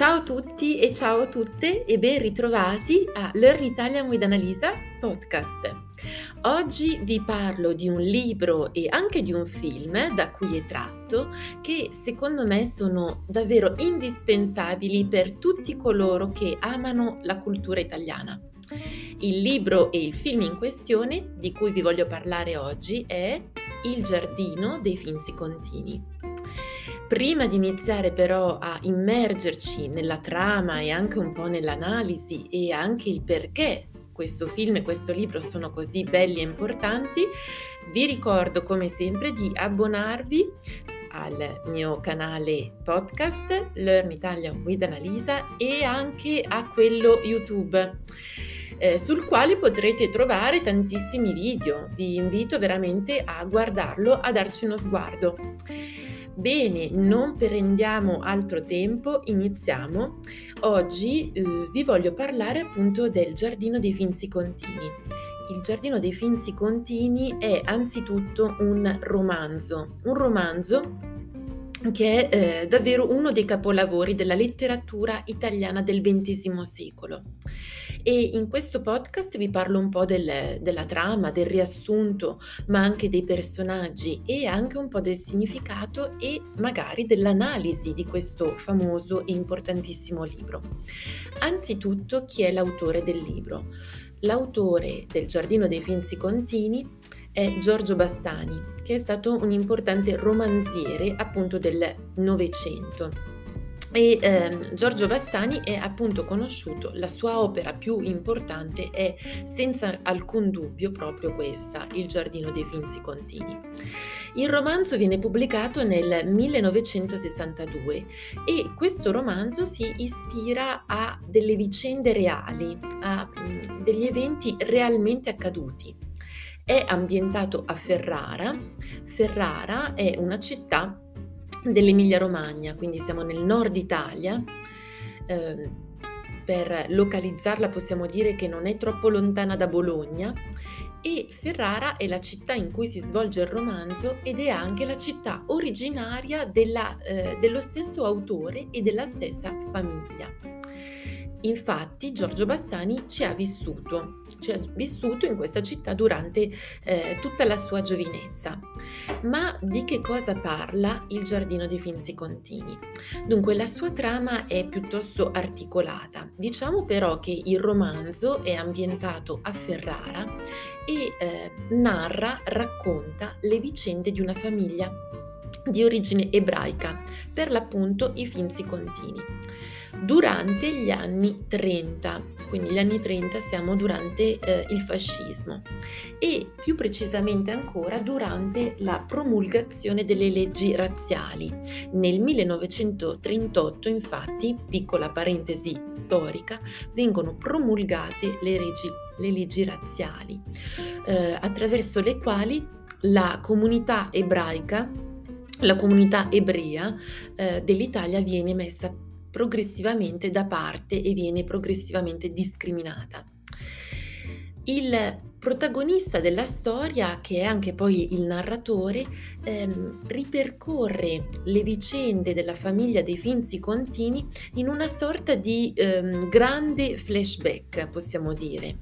Ciao a tutti e ciao a tutte e ben ritrovati a Learn Italian with Annalisa podcast. Oggi vi parlo di un libro e anche di un film da cui è tratto che secondo me sono davvero indispensabili per tutti coloro che amano la cultura italiana. Il libro e il film in questione di cui vi voglio parlare oggi è Il giardino dei Finzi Contini. Prima di iniziare però a immergerci nella trama e anche un po' nell'analisi e anche il perché questo film e questo libro sono così belli e importanti, vi ricordo come sempre di abbonarvi al mio canale podcast Learn Italian with Annalisa e anche a quello YouTube, sul quale potrete trovare tantissimi video. Vi invito veramente a guardarlo, a darci uno sguardo. Bene, non perdiamo altro tempo, iniziamo. Oggi vi voglio parlare appunto del Giardino dei Finzi Contini. Il Giardino dei Finzi Contini è anzitutto un romanzo che è davvero uno dei capolavori della letteratura italiana del XX secolo. E in questo podcast vi parlo un po' della trama, del riassunto, ma anche dei personaggi e anche un po' del significato e magari dell'analisi di questo famoso e importantissimo libro. Anzitutto, chi è l'autore del libro? L'autore del Giardino dei Finzi Contini è Giorgio Bassani, che è stato un importante romanziere appunto del Novecento. E Giorgio Bassani è appunto conosciuto, la sua opera più importante è senza alcun dubbio proprio questa, Il Giardino dei Finzi Contini. Il romanzo viene pubblicato nel 1962 e questo romanzo si ispira a delle vicende reali, a degli eventi realmente accaduti. È ambientato a Ferrara. Ferrara è una città dell'Emilia-Romagna, quindi siamo nel nord Italia. Per localizzarla possiamo dire che non è troppo lontana da Bologna, e Ferrara è la città in cui si svolge il romanzo ed è anche la città originaria dello stesso autore e della stessa famiglia. Infatti Giorgio Bassani ci ha vissuto in questa città durante tutta la sua giovinezza. Ma di che cosa parla il Giardino dei Finzi Contini? Dunque, la sua trama è piuttosto articolata. Diciamo però che il romanzo è ambientato a Ferrara e racconta le vicende di una famiglia di origine ebraica, per l'appunto i Finzi Contini, durante gli anni 30, quindi gli anni 30 siamo durante il fascismo e più precisamente ancora durante la promulgazione delle leggi razziali. Nel 1938, infatti, piccola parentesi storica, vengono promulgate le leggi razziali, attraverso le quali la comunità ebrea dell'Italia viene messa progressivamente da parte e viene progressivamente discriminata. Il protagonista della storia, che è anche poi il narratore, ripercorre le vicende della famiglia dei Finzi Contini in una sorta di grande flashback, possiamo dire.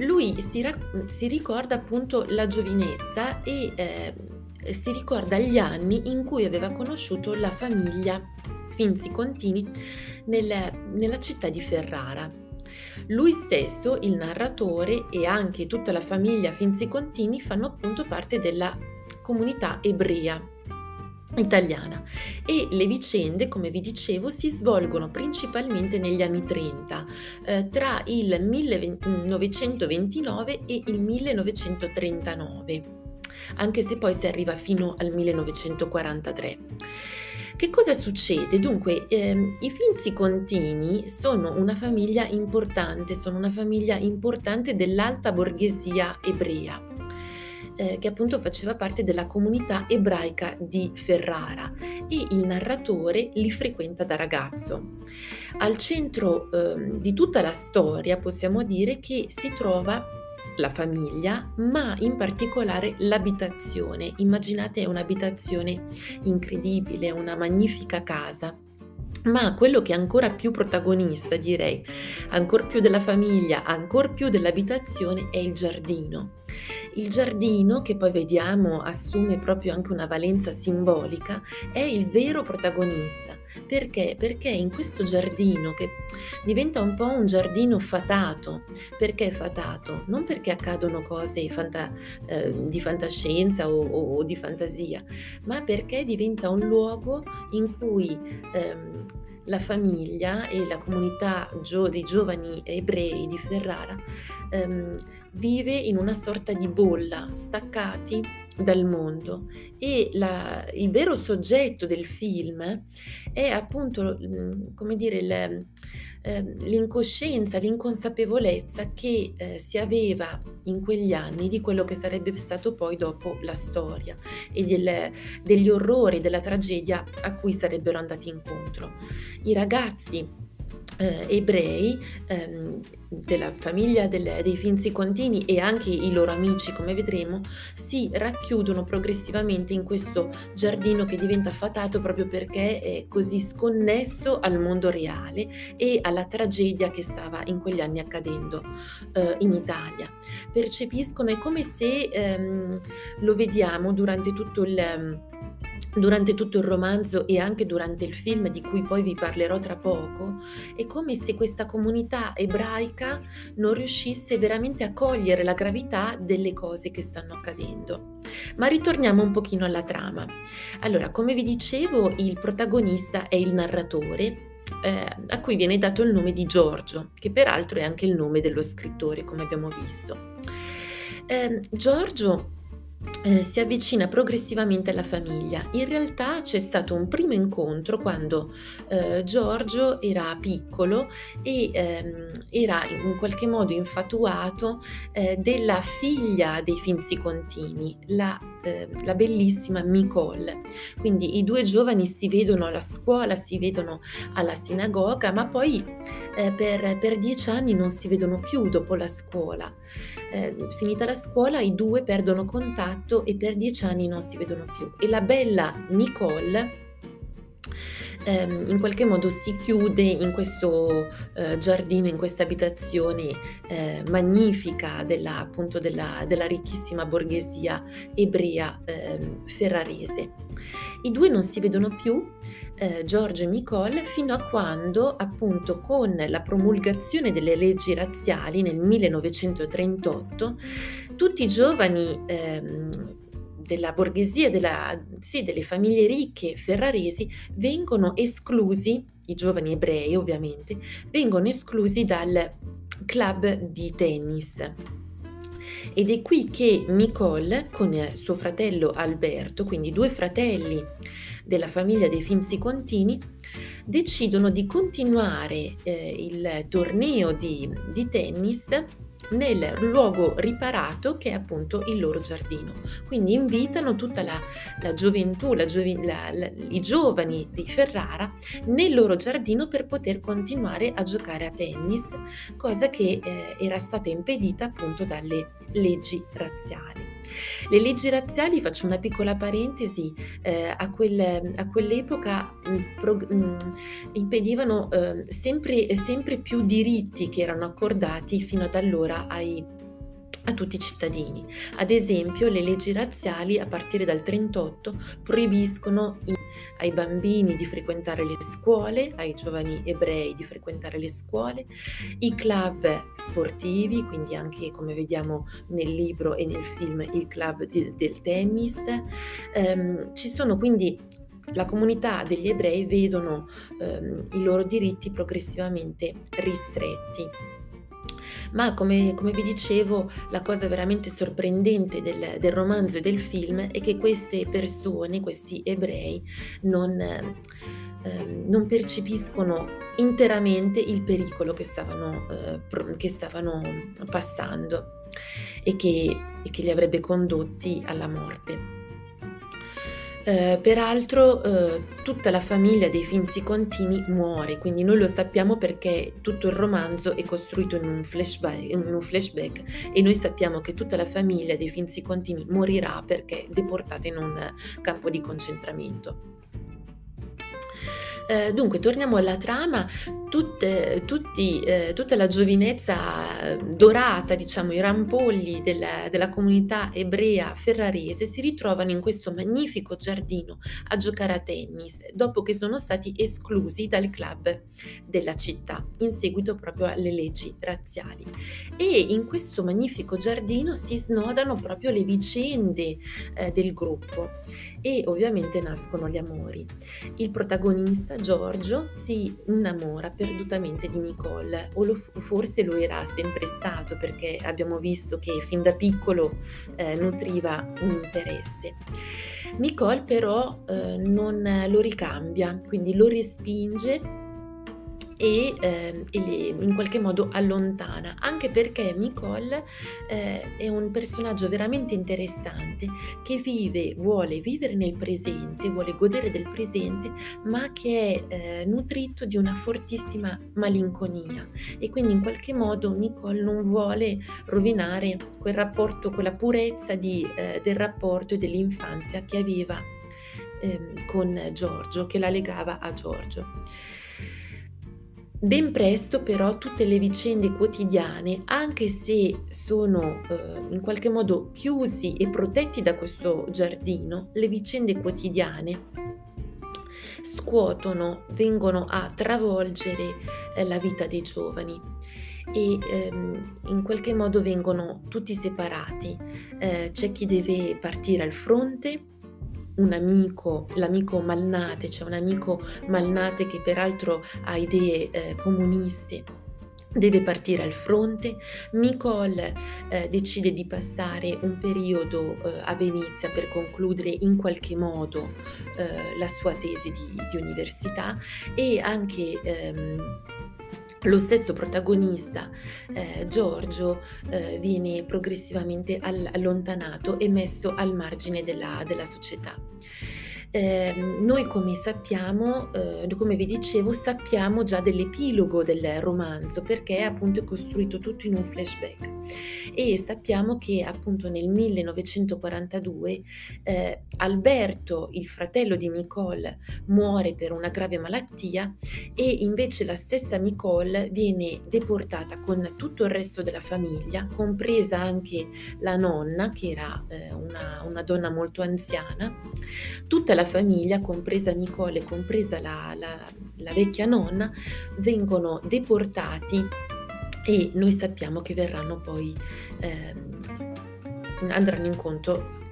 Lui si ricorda appunto la giovinezza e si ricorda gli anni in cui aveva conosciuto la famiglia Finzi Contini nella città di Ferrara. Lui stesso, il narratore, e anche tutta la famiglia Finzi Contini fanno appunto parte della comunità ebrea italiana e le vicende, come vi dicevo, si svolgono principalmente negli anni 30, tra il 1929 e il 1939. Anche se poi si arriva fino al 1943. Che cosa succede? Dunque, i Finzi Contini sono una famiglia importante dell'alta borghesia ebrea, che appunto faceva parte della comunità ebraica di Ferrara, e il narratore li frequenta da ragazzo. Al centro di tutta la storia possiamo dire che si trova la famiglia, ma in particolare l'abitazione. Immaginate un'abitazione incredibile, una magnifica casa Ma quello che è ancora più protagonista, direi, ancora più della famiglia, ancora più dell'abitazione, è il giardino. Il giardino, che poi vediamo assume proprio anche una valenza simbolica, è il vero protagonista. Perché? Perché in questo giardino, che diventa un po' un giardino fatato, perché fatato? Non perché accadono cose di fantascienza o di fantasia, ma perché diventa un luogo in cui la famiglia e la comunità dei giovani ebrei di Ferrara vive in una sorta di bolla, staccati dal mondo, e il vero soggetto del film è appunto, come dire, l'incoscienza, l'inconsapevolezza che si aveva in quegli anni di quello che sarebbe stato poi dopo la storia e degli orrori, della tragedia a cui sarebbero andati incontro. I ragazzi ebrei della famiglia dei Finzi Contini e anche i loro amici, come vedremo, si racchiudono progressivamente in questo giardino che diventa fatato proprio perché è così sconnesso al mondo reale e alla tragedia che stava in quegli anni accadendo in Italia. Percepiscono, è come se lo vediamo durante tutto il romanzo e anche durante il film, di cui poi vi parlerò tra poco, è come se questa comunità ebraica non riuscisse veramente a cogliere la gravità delle cose che stanno accadendo. Ma ritorniamo un pochino alla trama. Allora, come vi dicevo, il protagonista è il narratore, a cui viene dato il nome di Giorgio, che peraltro è anche il nome dello scrittore, come abbiamo visto. Giorgio si avvicina progressivamente alla famiglia. In realtà c'è stato un primo incontro quando Giorgio era piccolo e era in qualche modo infatuato della figlia dei Finzi Contini, la bellissima Micòl. Quindi i due giovani si vedono alla scuola, si vedono alla sinagoga, ma poi per 10 anni non si vedono più dopo la scuola. Finita la scuola i due perdono contatto e per 10 anni non si vedono più, e la bella Micòl in qualche modo si chiude in questo giardino, in questa abitazione magnifica della ricchissima borghesia ebrea ferrarese. I due non si vedono più, Giorgio e Micòl, fino a quando, appunto, con la promulgazione delle leggi razziali nel 1938, tutti i giovani della borghesia, delle famiglie ricche ferraresi, vengono esclusi, i giovani ebrei ovviamente, vengono esclusi dal club di tennis. Ed è qui che Micòl, con suo fratello Alberto, quindi 2 fratelli della famiglia dei Finzi Contini, decidono di continuare il torneo di tennis nel luogo riparato che è appunto il loro giardino. Quindi invitano tutta la gioventù, i giovani di Ferrara nel loro giardino per poter continuare a giocare a tennis, cosa che era stata impedita appunto dalle leggi razziali. Le leggi razziali, faccio una piccola parentesi, a quell'epoca impedivano sempre più diritti che erano accordati fino ad allora a tutti i cittadini. Ad esempio, le leggi razziali a partire dal 1938 proibiscono ai bambini di frequentare le scuole, ai giovani ebrei di frequentare le scuole, i club sportivi, quindi anche, come vediamo nel libro e nel film, il club del tennis. Ci sono quindi, la comunità degli ebrei vedono i loro diritti progressivamente ristretti. Ma come vi dicevo, la cosa veramente sorprendente del romanzo e del film è che queste persone, questi ebrei, non percepiscono interamente il pericolo che stavano passando e che li avrebbe condotti alla morte. Peraltro tutta la famiglia dei Finzi Contini muore, quindi noi lo sappiamo perché tutto il romanzo è costruito in un flashback, e noi sappiamo che tutta la famiglia dei Finzi Contini morirà perché deportata in un campo di concentramento. Dunque, torniamo alla trama. Tutta la giovinezza dorata, diciamo, i rampolli della comunità ebrea ferrarese si ritrovano in questo magnifico giardino a giocare a tennis, dopo che sono stati esclusi dal club della città in seguito proprio alle leggi razziali. E in questo magnifico giardino si snodano proprio le vicende del gruppo e ovviamente nascono gli amori. Il protagonista Giorgio si innamora perdutamente di Micòl, o forse lo era sempre stato, perché abbiamo visto che fin da piccolo nutriva un interesse. Micòl però non lo ricambia, quindi lo respinge e in qualche modo allontana, anche perché Micòl è un personaggio veramente interessante che vuole vivere nel presente, vuole godere del presente, ma che è nutrito di una fortissima malinconia, e quindi in qualche modo Micòl non vuole rovinare quel rapporto, quella purezza del rapporto e dell'infanzia che aveva con Giorgio, che la legava a Giorgio. Ben presto però tutte le vicende quotidiane, anche se sono in qualche modo chiusi e protetti da questo giardino, le vicende quotidiane vengono a travolgere la vita dei giovani e in qualche modo vengono tutti separati. C'è chi deve partire al fronte, un amico Malnate che peraltro ha idee comuniste, deve partire al fronte. Micòl decide di passare un periodo a Venezia per concludere in qualche modo la sua tesi di università, e anche lo stesso protagonista, Giorgio, viene progressivamente allontanato e messo al margine della società. Noi, come sappiamo, come vi dicevo, sappiamo già dell'epilogo del romanzo, perché appunto è costruito tutto in un flashback, e sappiamo che appunto nel 1942 Alberto, il fratello di Micòl, muore per una grave malattia, e invece la stessa Micòl viene deportata con tutto il resto della famiglia, compresa anche la nonna, che era una donna molto anziana. Tutta la famiglia, compresa Micòl e compresa la vecchia nonna, vengono deportati, e noi sappiamo che verranno poi andranno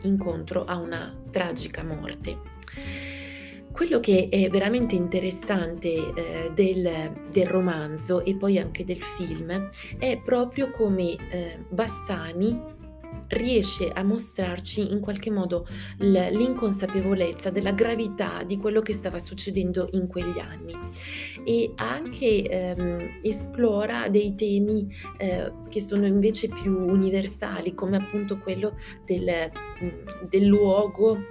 incontro a una tragica morte. Quello che è veramente interessante del romanzo e poi anche del film è proprio come Bassani riesce a mostrarci in qualche modo l'inconsapevolezza della gravità di quello che stava succedendo in quegli anni, e anche esplora dei temi che sono invece più universali, come appunto quello del luogo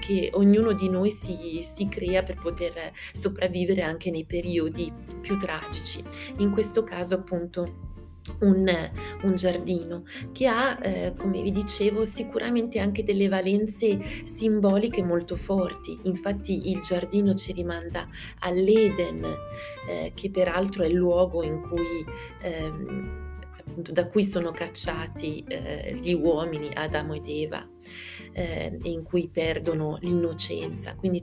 che ognuno di noi si crea per poter sopravvivere anche nei periodi più tragici, in questo caso appunto un giardino che ha, come vi dicevo, sicuramente anche delle valenze simboliche molto forti. Infatti il giardino ci rimanda all'Eden, che peraltro è il luogo in cui da cui sono cacciati gli uomini, Adamo ed Eva, in cui perdono l'innocenza. Quindi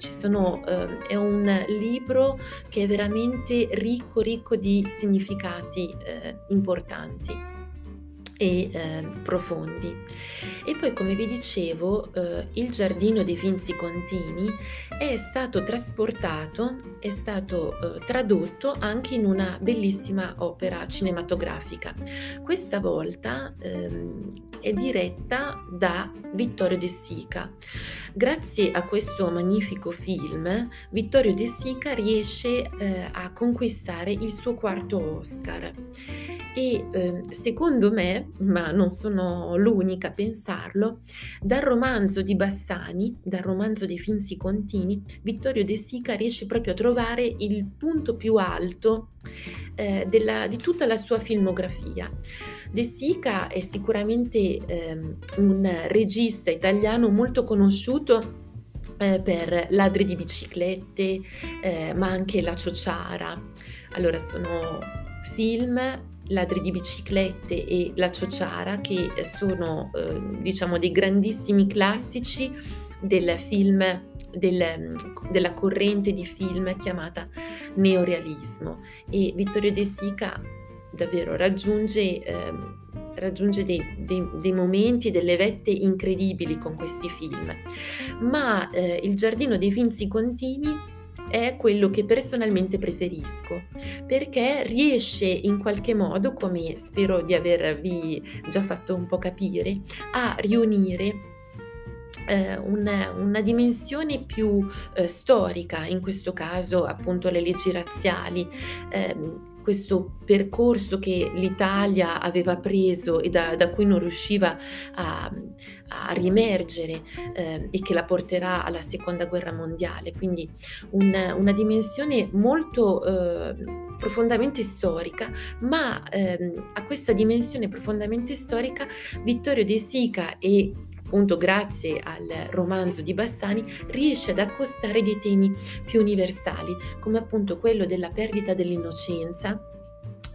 è un libro che è veramente ricco di significati importanti e profondi. E poi, come vi dicevo, il giardino dei Finzi Contini è stato trasportato, è stato tradotto anche in una bellissima opera cinematografica. Questa volta è diretta da Vittorio De Sica. Grazie a questo magnifico film, Vittorio De Sica riesce a conquistare il suo quarto Oscar, e secondo me, ma non sono l'unica a pensarlo, dal romanzo di Bassani, dal romanzo dei Finzi Contini, Vittorio De Sica riesce proprio a trovare il punto più alto di tutta la sua filmografia. De Sica è sicuramente un regista italiano molto conosciuto, per Ladri di biciclette, ma anche La Ciociara. Allora, sono film, Ladri di biciclette e La Ciociara, che sono diciamo dei grandissimi classici del film, della corrente di film chiamata neorealismo, e Vittorio De Sica davvero raggiunge dei momenti, delle vette incredibili con questi film, ma il giardino dei Finzi Contini è quello che personalmente preferisco, perché riesce in qualche modo, come spero di avervi già fatto un po' capire, a riunire una dimensione più storica, in questo caso appunto le leggi razziali, questo percorso che l'Italia aveva preso e da cui non riusciva a riemergere, e che la porterà alla seconda guerra mondiale, quindi una dimensione molto profondamente storica, ma a questa dimensione profondamente storica Vittorio De Sica, e appunto grazie al romanzo di Bassani, riesce ad accostare dei temi più universali, come appunto quello della perdita dell'innocenza,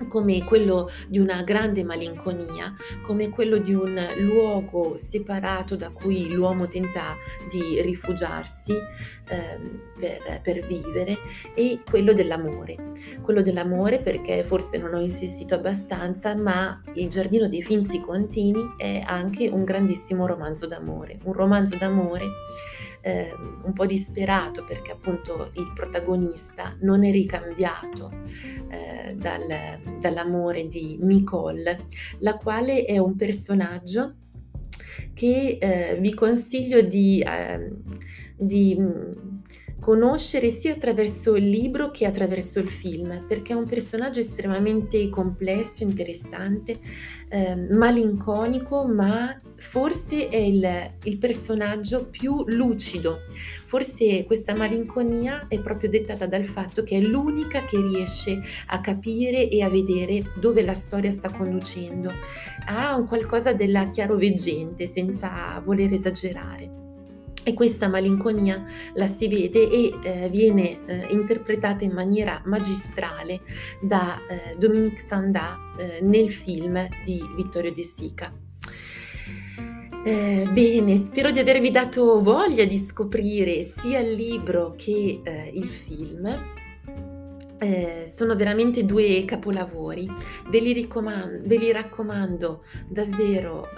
come quello di una grande malinconia, come quello di un luogo separato da cui l'uomo tenta di rifugiarsi per vivere, e quello dell'amore, perché forse non ho insistito abbastanza, ma Il giardino dei Finzi Contini è anche un grandissimo romanzo d'amore un po' disperato, perché appunto il protagonista non è ricambiato dall'amore di Micòl, la quale è un personaggio che vi consiglio di conoscere sia attraverso il libro che attraverso il film, perché è un personaggio estremamente complesso, interessante, malinconico, ma forse è il personaggio più lucido. Forse questa malinconia è proprio dettata dal fatto che è l'unica che riesce a capire e a vedere dove la storia sta conducendo. Ha un qualcosa della chiaroveggente, senza voler esagerare. E questa malinconia la si vede e viene interpretata in maniera magistrale da Dominique Sanda nel film di Vittorio De Sica. Bene, spero di avervi dato voglia di scoprire sia il libro che il film. Sono veramente due capolavori, ve li raccomando davvero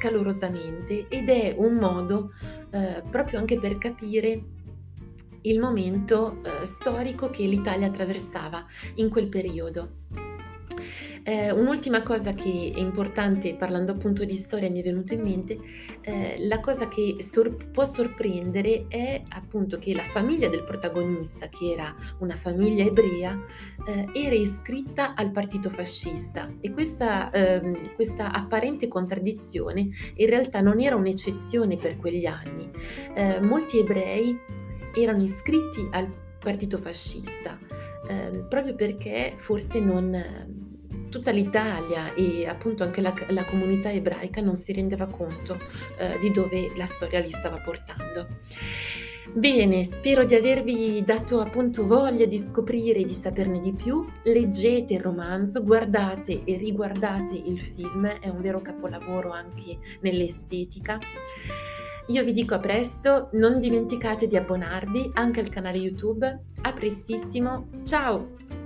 calorosamente, ed è un modo proprio anche per capire il momento storico che l'Italia attraversava in quel periodo. Un'ultima cosa che è importante, parlando appunto di storia, mi è venuto in mente, la cosa che può sorprendere è appunto che la famiglia del protagonista, che era una famiglia ebrea, era iscritta al partito fascista, e questa apparente contraddizione in realtà non era un'eccezione per quegli anni. Molti ebrei erano iscritti al partito fascista proprio perché forse non tutta l'Italia e appunto anche la comunità ebraica non si rendeva conto di dove la storia li stava portando. Bene, spero di avervi dato appunto voglia di scoprire e di saperne di più. Leggete il romanzo, guardate e riguardate il film, è un vero capolavoro anche nell'estetica. Io vi dico a presto, non dimenticate di abbonarvi anche al canale YouTube. A prestissimo, ciao!